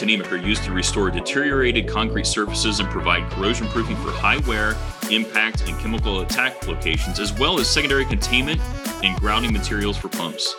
Tonimix are used to restore deteriorated concrete surfaces and provide corrosion proofing for high wear, impact, and chemical attack locations, as well as secondary containment and grounding materials for pumps.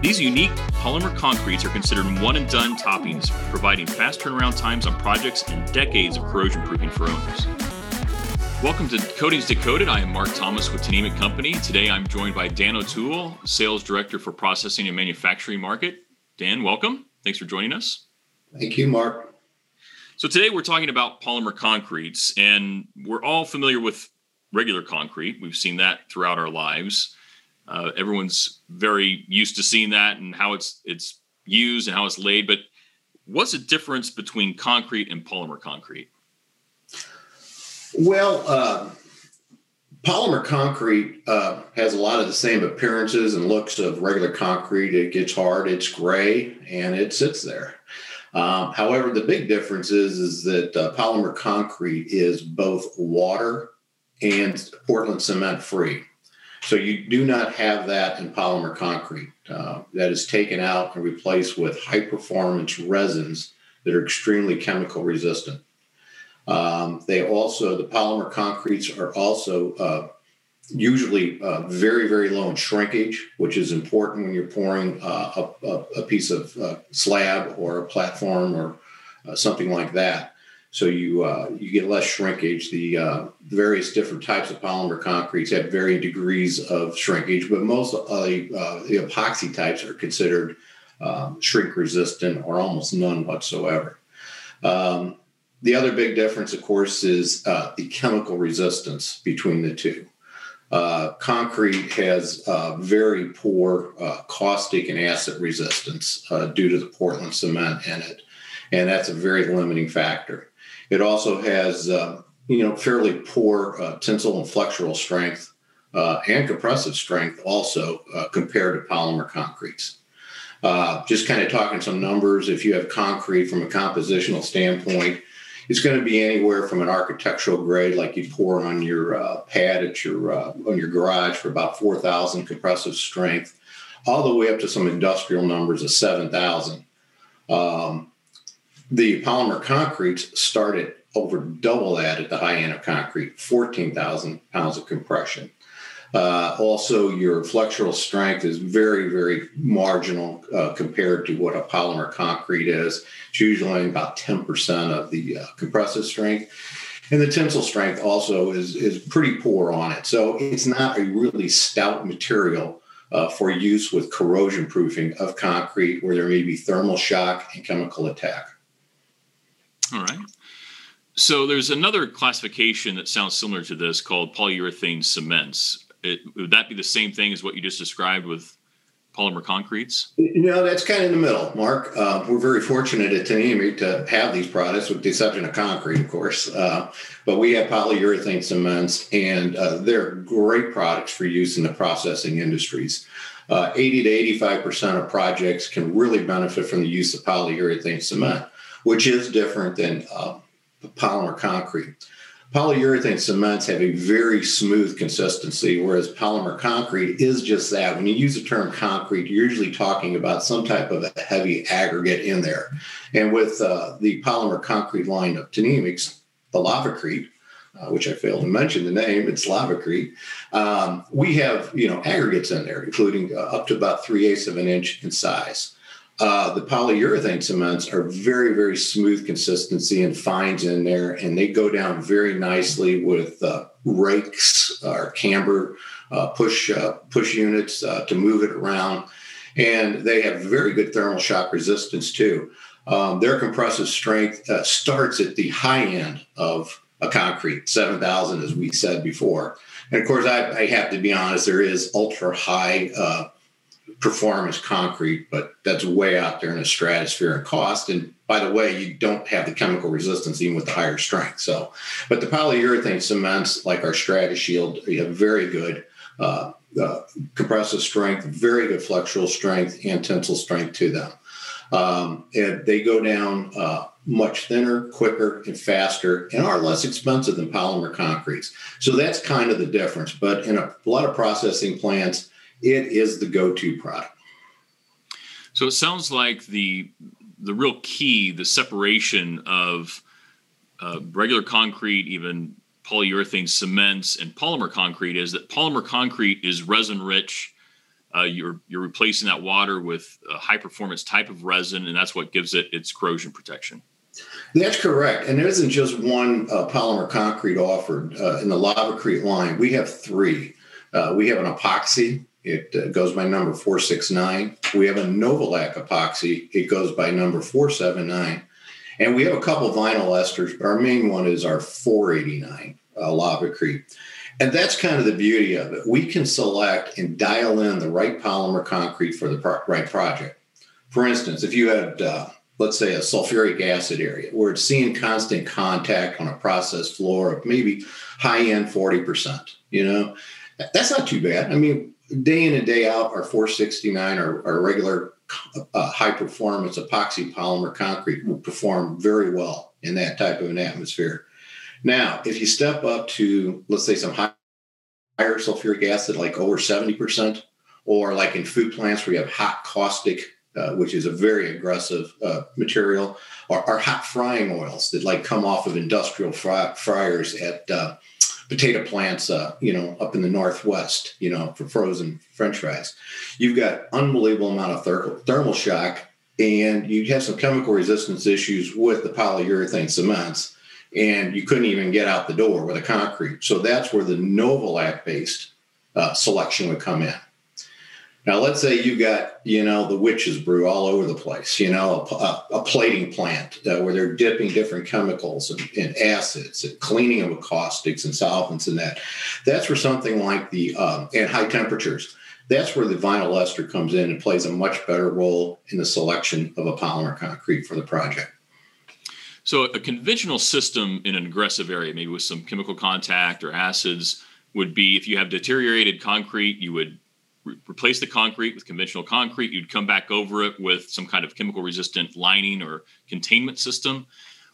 These unique polymer concretes are considered one-and-done toppings, providing fast turnaround times on projects and decades of corrosion proofing for owners. Welcome to Coatings Decoded. I am Mark Thomas with Tnemec Company. Today I'm joined by Dan O'Toole, Sales Director for Processing and Manufacturing Market. Dan, welcome. Thanks for joining us. Thank you, Mark. So today we're talking about polymer concretes, and we're all familiar with regular concrete. We've seen that throughout our lives. Everyone's very used to seeing that and how it's used and how it's laid. But what's the difference between concrete and polymer concrete? Well, polymer concrete has a lot of the same appearances and looks of regular concrete. It gets hard, it's gray, and it sits there. However, the big difference is that polymer concrete is both water and Portland cement free. So you do not have that in polymer concrete. That is taken out and replaced with high-performance resins that are extremely chemical resistant. The polymer concretes are also usually very, very low in shrinkage, which is important when you're pouring a piece of slab or a platform or something like that. So you get less shrinkage. The various different types of polymer concretes have varying degrees of shrinkage, but most of the epoxy types are considered shrink resistant or almost none whatsoever. The other big difference, of course, is the chemical resistance between the two. Concrete has very poor caustic and acid resistance due to the Portland cement in it, and that's a very limiting factor. It also has fairly poor tensile and flexural strength and compressive strength also compared to polymer concretes. Just kind of talking some numbers, if you have concrete from a compositional standpoint, it's going to be anywhere from an architectural grade, like you pour on your pad at your on your garage for about 4,000 compressive strength, all the way up to some industrial numbers of 7,000. The polymer concretes start at over double that at the high end of concrete, 14,000 pounds of compression. Also, your flexural strength is very, very marginal compared to what a polymer concrete is. It's usually about 10% of the compressive strength. And the tensile strength also is pretty poor on it. So it's not a really stout material for use with corrosion proofing of concrete where there may be thermal shock and chemical attack. All right. So there's another classification that sounds similar to this called polyurethane cements. Would that be the same thing as what you just described with polymer concretes? No, that's kind of in the middle, Mark. We're very fortunate at Tnemec to have these products, with the exception of concrete, of course. But we have polyurethane cements, and they're great products for use in the processing industries. 80 to 85% of projects can really benefit from the use of polyurethane cement, which is different than polymer concrete. Polyurethane cements have a very smooth consistency, whereas polymer concrete is just that. When you use the term concrete, you're usually talking about some type of a heavy aggregate in there. And with the polymer concrete line of Tonimix, the Lavacrete, which I failed to mention the name, it's Lavacrete, we have aggregates in there, including up to about 3/8 of an inch in size. The polyurethane cements are very, very smooth consistency and fines in there, and they go down very nicely with rakes or camber push units to move it around. And they have very good thermal shock resistance too. Their compressive strength starts at the high end of a concrete, 7,000, as we said before. And of course, I have to be honest, there is ultra high performance concrete, but that's way out there in the stratosphere in cost. And by the way, you don't have the chemical resistance even with the higher strength. But the polyurethane cements, like our Stratashield, you have very good compressive strength, very good flexural strength, and tensile strength to them. And they go down much thinner, quicker, and faster, and are less expensive than polymer concretes. So that's kind of the difference. But in a lot of processing plants, it is the go-to product. So it sounds like the the real key, the separation of regular concrete, even polyurethane cements and polymer concrete, is that polymer concrete is resin rich. You're replacing that water with a high performance type of resin, and that's what gives it its corrosion protection. That's correct. And there isn't just one polymer concrete offered in the Lavacrete line. We have three. We have an epoxy. It goes by number 469. We have a Novolac epoxy. It goes by number 479. And we have a couple vinyl esters, but our main one is our 489 Lavacrete. And that's kind of the beauty of it. We can select and dial in the right polymer concrete for the right project. For instance, if you had, let's say, a sulfuric acid area where it's seeing constant contact on a process floor of maybe high-end 40%, you know, that's not too bad. I mean, day in and day out, our 469, our regular high-performance epoxy polymer concrete will perform very well in that type of an atmosphere. Now, if you step up to, let's say, some higher sulfuric acid, like over 70%, or like in food plants where you have hot caustic, which is a very aggressive material, or hot frying oils that like come off of industrial fryers at potato plants, you know, up in the Northwest, you know, for frozen French fries. You've got unbelievable amount of thermal shock, and you have some chemical resistance issues with the polyurethane cements, and you couldn't even get out the door with a concrete. So that's where the Novolac-based selection would come in. Now, let's say you've got, you know, the witch's brew all over the place, you know, a plating plant where they're dipping different chemicals and acids and cleaning them with caustics and solvents and that. That's where something like the, at high temperatures, that's where the vinyl ester comes in and plays a much better role in the selection of a polymer concrete for the project. So a conventional system in an aggressive area, maybe with some chemical contact or acids, would be if you have deteriorated concrete, you would replace the concrete with conventional concrete. You'd come back over it with some kind of chemical resistant lining or containment system.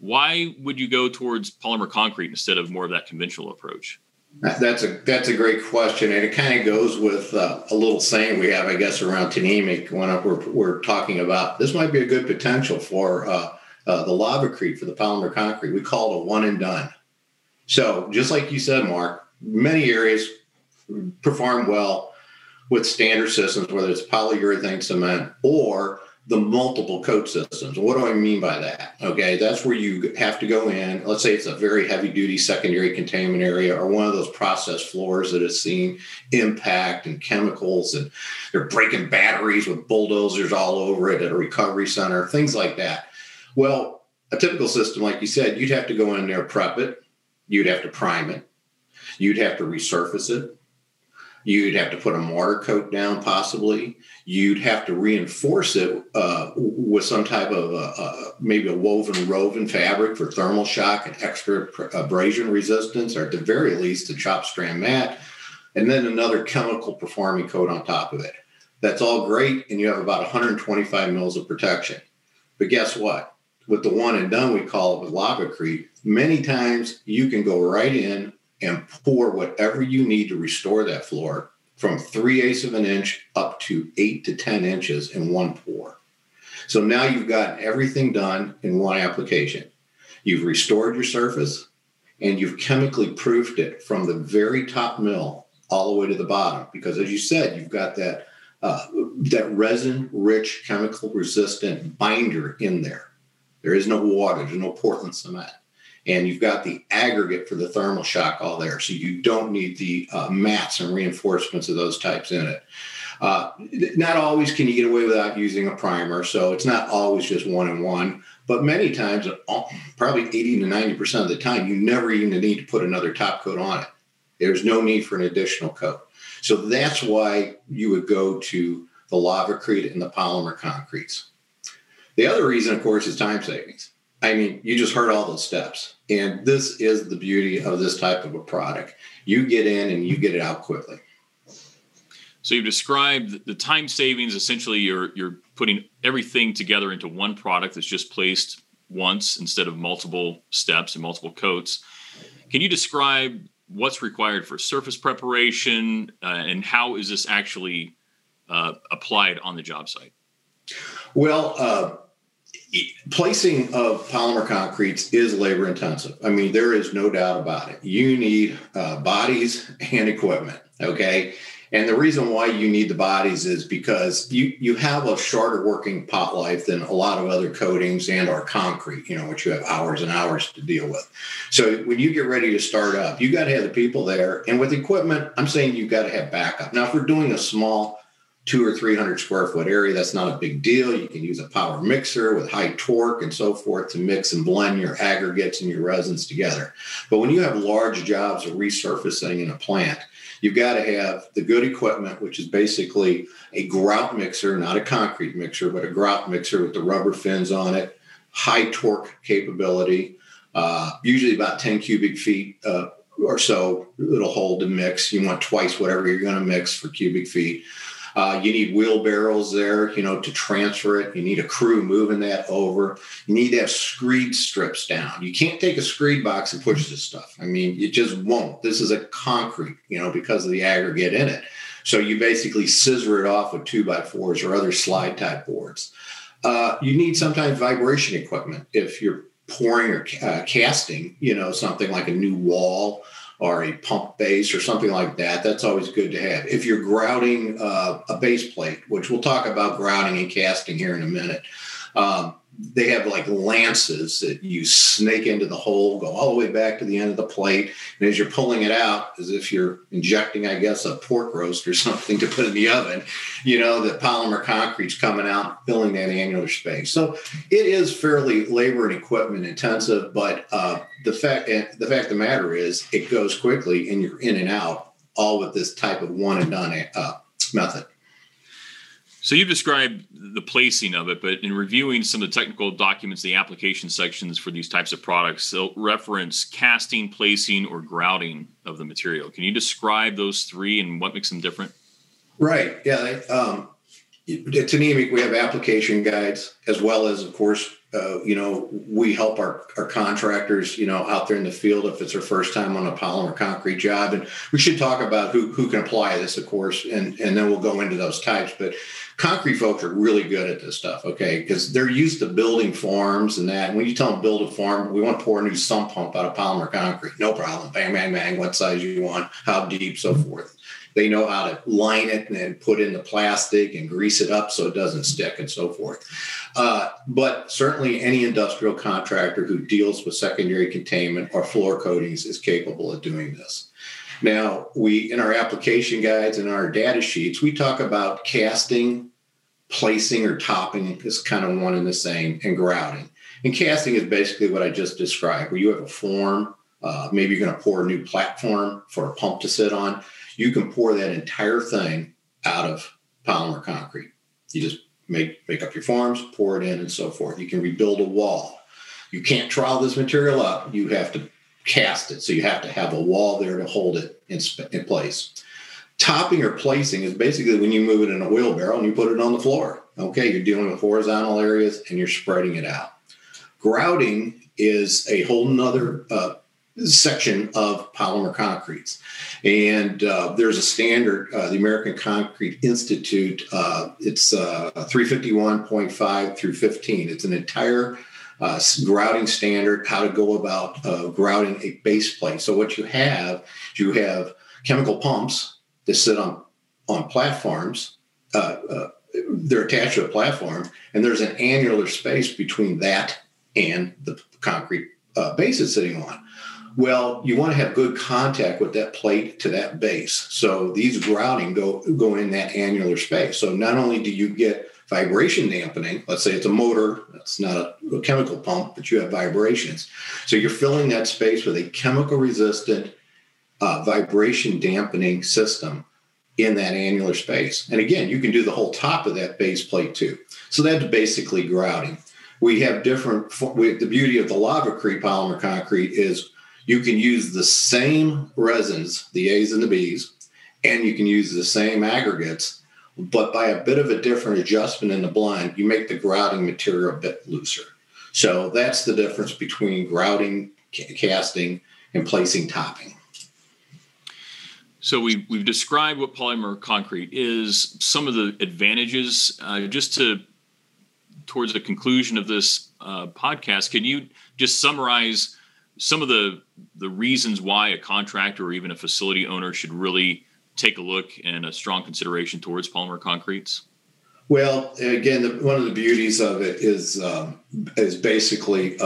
Why would you go towards polymer concrete instead of more of that conventional approach? That's a great question. And it kind of goes with a little saying we have, I guess, around Tonimix when we're talking about, this might be a good potential for the Lavacrete, for the polymer concrete. We call it a one and done. So just like you said, Mark, many areas perform well with standard systems, whether it's polyurethane cement or the multiple coat systems. What do I mean by that? Okay, that's where you have to go in. Let's say it's a very heavy duty secondary containment area or one of those process floors that has seen impact and chemicals, and they're breaking batteries with bulldozers all over it at a recovery center, things like that. Well, a typical system, like you said, you'd have to go in there, prep it. You'd have to prime it. You'd have to resurface it. You'd have to put a mortar coat down, possibly. You'd have to reinforce it with some type of maybe a woven fabric for thermal shock and extra abrasion resistance, or at the very least, a chopped strand mat, and then another chemical performing coat on top of it. That's all great, and you have about 125 mils of protection. But guess what? With the one and done, we call it, with Lavacrete, many times you can go right in and pour whatever you need to restore that floor from 3/8 of an inch up to 8 to 10 inches in one pour. So now you've gotten everything done in one application. You've restored your surface, and you've chemically proofed it from the very top mill all the way to the bottom. Because as you said, you've got that, that resin-rich, chemical-resistant binder in there. There is no water, there's no Portland cement. And you've got the aggregate for the thermal shock all there. So you don't need the mats and reinforcements of those types in it. Not always can you get away without using a primer. So it's not always just one and one. But many times, probably 80 to 90% of the time, you never even need to put another top coat on it. There's no need for an additional coat. So that's why you would go to the Lavacrete and the polymer concretes. The other reason, of course, is time savings. I mean, you just heard all those steps, and this is the beauty of this type of a product. You get in and you get it out quickly. So you've described the time savings. Essentially, you're putting everything together into one product that's just placed once instead of multiple steps and multiple coats. Can you describe what's required for surface preparation and how is this actually applied on the job site? Well, Placing of polymer concretes is labor intensive. I mean, there is no doubt about it. You need bodies and equipment, okay? And the reason why you need the bodies is because you have a shorter working pot life than a lot of other coatings and our concrete, you know, which you have hours and hours to deal with. So when you get ready to start up, you got to have the people there. And with equipment, I'm saying you got to have backup. Now, if we're doing a small 200 or 300 square foot area, that's not a big deal. You can use a power mixer with high torque and so forth to mix and blend your aggregates and your resins together. But when you have large jobs of resurfacing in a plant, you've got to have the good equipment, which is basically a grout mixer, not a concrete mixer, but a grout mixer with the rubber fins on it, high torque capability, usually about 10 cubic feet or so it'll hold to mix. You want twice whatever you're going to mix for cubic feet. You need wheelbarrows there, you know, to transfer it. You need a crew moving that over. You need to have screed strips down. You can't take a screed box and push this stuff. I mean, it just won't. This is a concrete, you know, because of the aggregate in it. So you basically scissor it off with 2x4s or other slide type boards. You need sometimes vibration equipment if you're pouring or casting, you know, something like a new wall or a pump base or something like that. That's always good to have. If you're grouting a base plate, which we'll talk about grouting and casting here in a minute, they have like lances that you snake into the hole, go all the way back to the end of the plate. And as you're pulling it out, as if you're injecting, I guess, a pork roast or something to put in the oven, you know, the polymer concrete's coming out, filling that annular space. So it is fairly labor and equipment intensive, but the fact of the matter is it goes quickly and you're in and out, all with this type of one and done method. So you've described the placing of it, but in reviewing some of the technical documents, the application sections for these types of products, they'll reference casting, placing, or grouting of the material. Can you describe those three and what makes them different? Right. Yeah. At Tonimix, we have application guides as well as, of course, you know, we help our contractors, you know, out there in the field if it's their first time on a polymer concrete job. And we should talk about who can apply this, of course, and then we'll go into those types. But concrete folks are really good at this stuff, okay, because they're used to building farms and that. And when you tell them build a farm, we want to pour a new sump pump out of polymer concrete. No problem. Bang, bang, bang. What size you want, how deep, so forth. They know how to line it and then put in the plastic and grease it up so it doesn't stick and so forth. But certainly any industrial contractor who deals with secondary containment or floor coatings is capable of doing this. Now, in our application guides and our data sheets, we talk about casting, placing or topping is kind of one and the same, and grouting. And casting is basically what I just described, where you have a form, maybe you're going to pour a new platform for a pump to sit on. You can pour that entire thing out of polymer concrete. You just make up your forms, pour it in, and so forth. You can rebuild a wall. You can't trowel this material up. You have to cast it. So you have to have a wall there to hold it in place. Topping or placing is basically when you move it in a wheelbarrow and you put it on the floor. Okay, you're dealing with horizontal areas and you're spreading it out. Grouting is a whole nother section of polymer concretes. And there's a standard, the American Concrete Institute, it's 351.5 through 15. It's an entire grouting standard, how to go about grouting a base plate. So what you have, chemical pumps that sit on platforms, they're attached to a platform, and there's an annular space between that and the concrete base it's sitting on. Well, you want to have good contact with that plate to that base. So these grouting go in that annular space. So not only do you get vibration dampening, let's say it's a motor, that's not a chemical pump, but you have vibrations. So you're filling that space with a chemical resistant vibration dampening system in that annular space. And again, you can do the whole top of that base plate too. So that's basically grouting. We have the beauty of the Lavacrete polymer concrete is you can use the same resins, the A's and the B's, and you can use the same aggregates, but by a bit of a different adjustment in the blend, you make the grouting material a bit looser. So that's the difference between grouting, casting, and placing topping. So we've described what polymer concrete is, some of the advantages, just to towards the conclusion of this podcast, can you just summarize some of the reasons why a contractor or even a facility owner should really take a look and a strong consideration towards polymer concretes? Well, again, one of the beauties of it is basically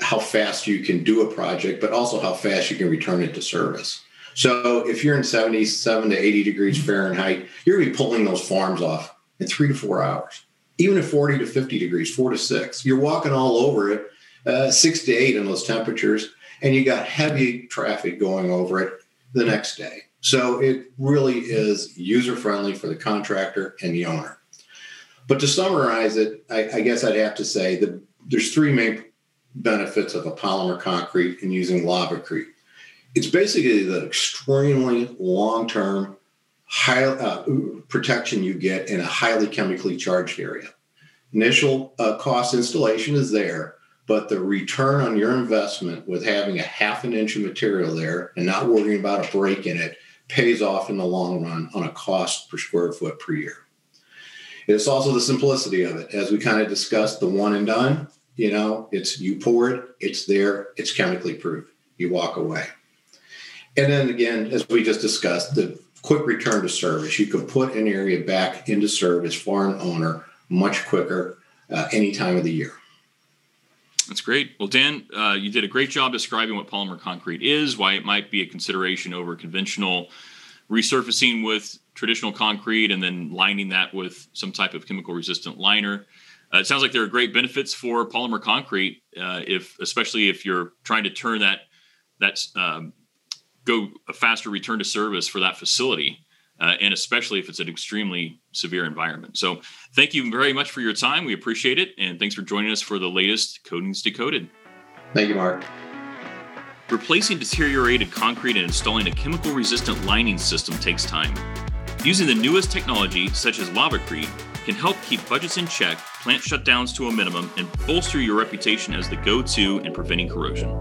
how fast you can do a project, but also how fast you can return it to service. So if you're in 77 to 80 degrees Fahrenheit, you're going to be pulling those forms off in 3 to 4 hours. Even at 40 to 50 degrees, 4 to 6, you're walking all over it, 6 to 8 in those temperatures, and you got heavy traffic going over it the next day. So it really is user-friendly for the contractor and the owner. But to summarize it, I guess I'd have to say that there's 3 main benefits of a polymer concrete and using Lavacrete. It's basically the extremely long-term high protection you get in a highly chemically charged area. Initial cost installation is there, but the return on your investment with having a half an inch of material there and not worrying about a break in it pays off in the long run on a cost per square foot per year. It's also the simplicity of it. As we kind of discussed, the one and done, you know, it's you pour it, it's there, it's chemically proof. You walk away. And then again, as we just discussed, the quick return to service. You can put an area back into service for an owner much quicker any time of the year. That's great. Well, Dan, you did a great job describing what polymer concrete is, why it might be a consideration over conventional resurfacing with traditional concrete, and then lining that with some type of chemical resistant liner. It sounds like there are great benefits for polymer concrete, especially if you're trying to turn go a faster return to service for that facility, and especially if it's an extremely severe environment. So thank you very much for your time. We appreciate it. And thanks for joining us for the latest Coatings Decoded. Thank you, Mark. Replacing deteriorated concrete and installing a chemical-resistant lining system takes time. Using the newest technology, such as Lavacrete, can help keep budgets in check, plant shutdowns to a minimum, and bolster your reputation as the go-to in preventing corrosion.